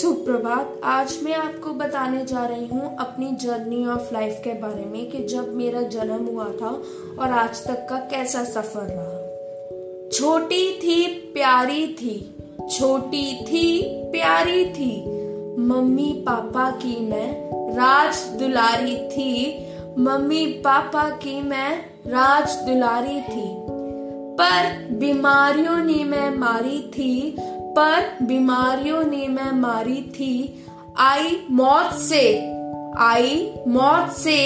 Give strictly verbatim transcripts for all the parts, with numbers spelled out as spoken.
सुप्रभात। आज मैं आपको बताने जा रही हूँ अपनी जर्नी ऑफ लाइफ के बारे में कि जब मेरा जन्म हुआ था और आज तक का कैसा सफर रहा। छोटी थी प्यारी थी, छोटी थी प्यारी थी, मम्मी पापा की मैं राज दुलारी थी, मम्मी पापा की मैं राज दुलारी थी। पर बीमारियों ने मैं मारी थी, पर बीमारियों ने मैं मारी थी। आई मौत से, आई मौत से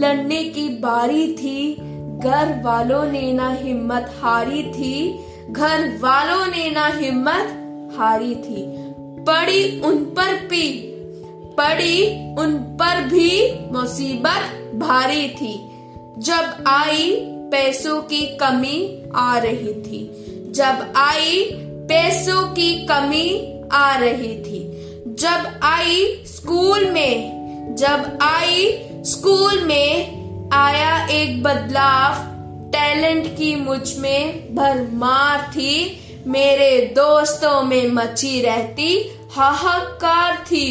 लड़ने की बारी थी, घर वालों ने ना हिम्मत हारी थी, घर वालों ने ना हिम्मत हारी थी। पड़ी उन पर भी, पड़ी उन पर भी मुसीबत भारी थी, जब आई पैसों की कमी आ रही थी, जब आई पैसों की कमी आ रही थी। जब आई स्कूल में, जब आई स्कूल में आया एक बदलाव, टैलेंट की मुझ में भरमार थी, मेरे दोस्तों में मची रहती हाहाकार थी,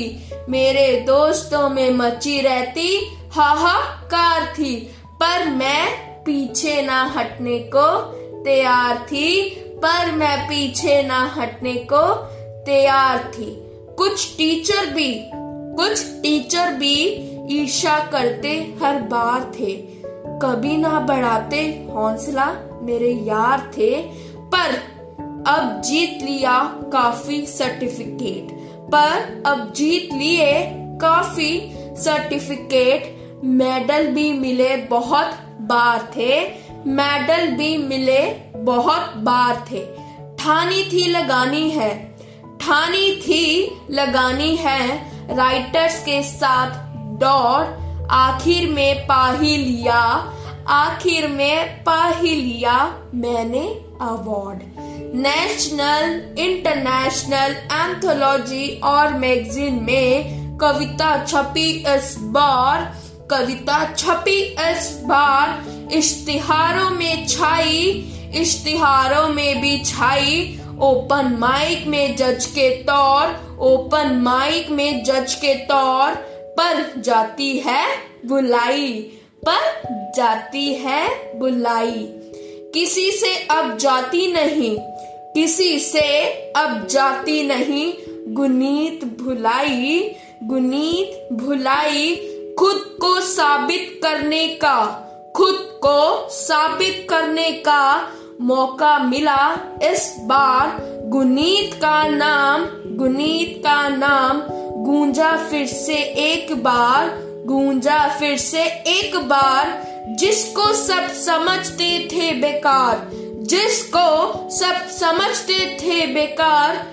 मेरे दोस्तों में मची रहती हाहाकार थी। पर मैं पीछे ना हटने को तैयार थी, पर मैं पीछे ना हटने को तैयार थी। कुछ टीचर भी, कुछ टीचर भी ईर्ष्या करते हर बार थे, कभी ना बढ़ाते हौसला मेरे यार थे। पर अब जीत लिया काफी सर्टिफिकेट, पर अब जीत लिए काफी सर्टिफिकेट। मेडल भी मिले बहुत बार थे, मेडल भी मिले बहुत बार थे। ठानी थी लगानी है, ठानी थी लगानी है, राइटर्स के साथ डॉट, आखिर में पा ही लिया, आखिर में पा ही लिया मैंने अवार्ड। नेशनल इंटरनेशनल एंथोलॉजी और मैगजीन में कविता छपी इस बार, कविता छपी इस बार। इश्तिहारों में छाई, इश्तिहारों में भी छाई, ओपन माइक में जज के तौर, ओपन माइक में जज के तौर। पर जाती है बुलाई, पर जाती है बुलाई, किसी से अब जाती नहीं, किसी से अब जाती नहीं। गुनीत भुलाई, गुनीत भुलाई, खुद को साबित करने का, खुद को साबित करने का मौका मिला इस बार। गुनीत का नाम, गुनीत का नाम गूंजा फिर से एक बार, गूंजा फिर से एक बार। जिसको सब समझते थे बेकार, जिसको सब समझते थे बेकार,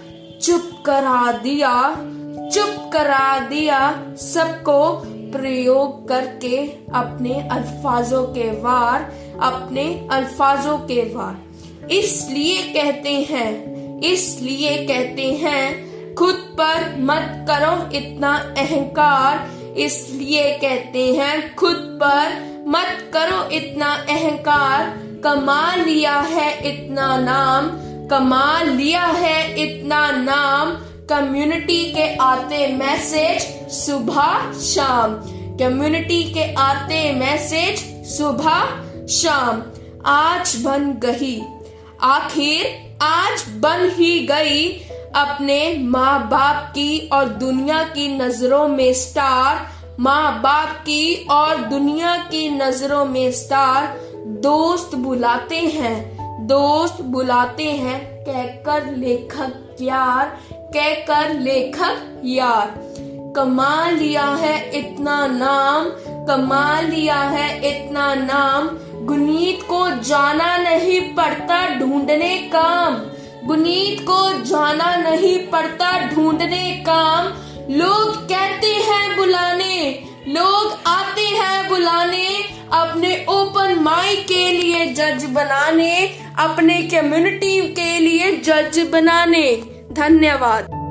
चुप करा दिया, चुप करा दिया सबको, प्रयोग करके अपने अल्फाजों के वार, अपने अल्फाजों के वार। इसलिए कहते हैं, इसलिए कहते हैं खुद पर मत करो इतना अहंकार, इसलिए कहते हैं खुद पर मत करो इतना अहंकार। कमा लिया है इतना नाम, कमा लिया है इतना नाम, कम्युनिटी के आते मैसेज सुबह शाम, कम्युनिटी के आते मैसेज सुबह शाम। आज बन गई, आखिर आज बन ही गई, अपने माँ बाप की और दुनिया की नजरों में स्टार, माँ बाप की और दुनिया की नजरों में स्टार। दोस्त बुलाते हैं, दोस्त बुलाते हैं कहकर लेखक यार, कहकर लेखक यार। कमा लिया है इतना नाम, कमा लिया है इतना नाम, गुनीत को जाना नहीं पड़ता ढूंढने काम, गुनीत को जाना नहीं पड़ता ढूंढने काम। लोग कहते हैं बुलाने, लोग आते हैं बुलाने, अपने ओपन माइक के लिए जज बनाने, अपने कम्युनिटी के लिए जज बनाने। धन्यवाद।